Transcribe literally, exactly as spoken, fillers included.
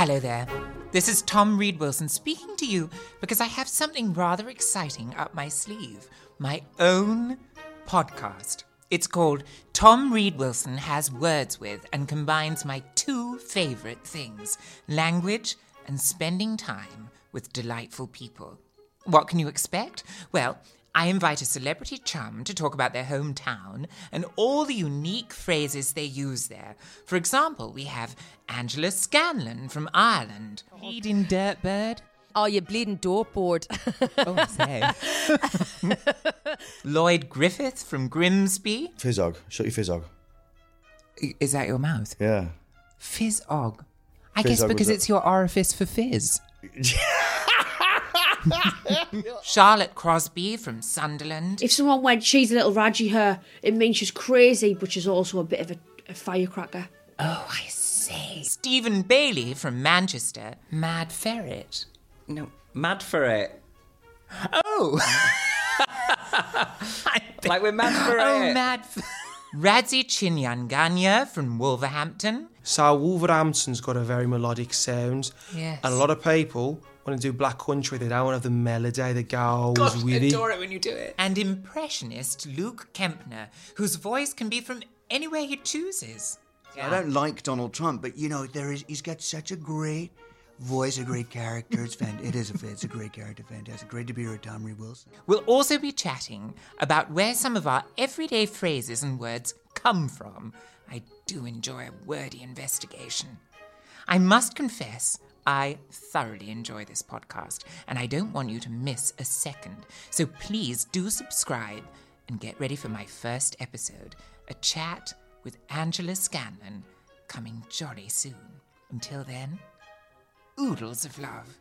Hello there. This is Tom Read Wilson speaking to you because I have something rather exciting up my sleeve. My own podcast. It's called Tom Read Wilson Has Words With and combines my two favorite things, language and spending time with delightful people. What can you expect? Well, I invite a celebrity chum to talk about their hometown and all the unique phrases they use there. For example, we have Angela Scanlon from Ireland. Bleeding dirtbird. Oh, you bleeding doorboard. Oh, I say. Lloyd Griffith from Grimsby. Fizzog. Shut your fizzog. Is that your mouth? Yeah. Fizzog. I guess because it's your orifice for fizz. Charlotte Crosby from Sunderland. If someone went, she's a little Radzi her, it means she's crazy, but she's also a bit of a, a firecracker. Oh, I see. Stephen Bailey from Manchester. Mad ferret. No, mad ferret. Oh! Like we're mad ferret. Oh, mad ferret. Radzi Chinyanganya from Wolverhampton. So Wolverhampton's got a very melodic sound. Yes. And a lot of people want to do Black Country, they don't have the melody, the goes God, with it. I adore it when you do it. And impressionist Luke Kempner, whose voice can be from anywhere he chooses. Yeah. I don't like Donald Trump, but, you know, there is he's got such a great voice, a great character. It's fan- it is a, it's a great character, fantastic. Great to be here with Tom Read Wilson. We'll also be chatting about where some of our everyday phrases and words come from. I do enjoy a wordy investigation. I must confess, I thoroughly enjoy this podcast, and I don't want you to miss a second. So please do subscribe and get ready for my first episode, a chat with Angela Scanlon, coming jolly soon. Until then, oodles of love.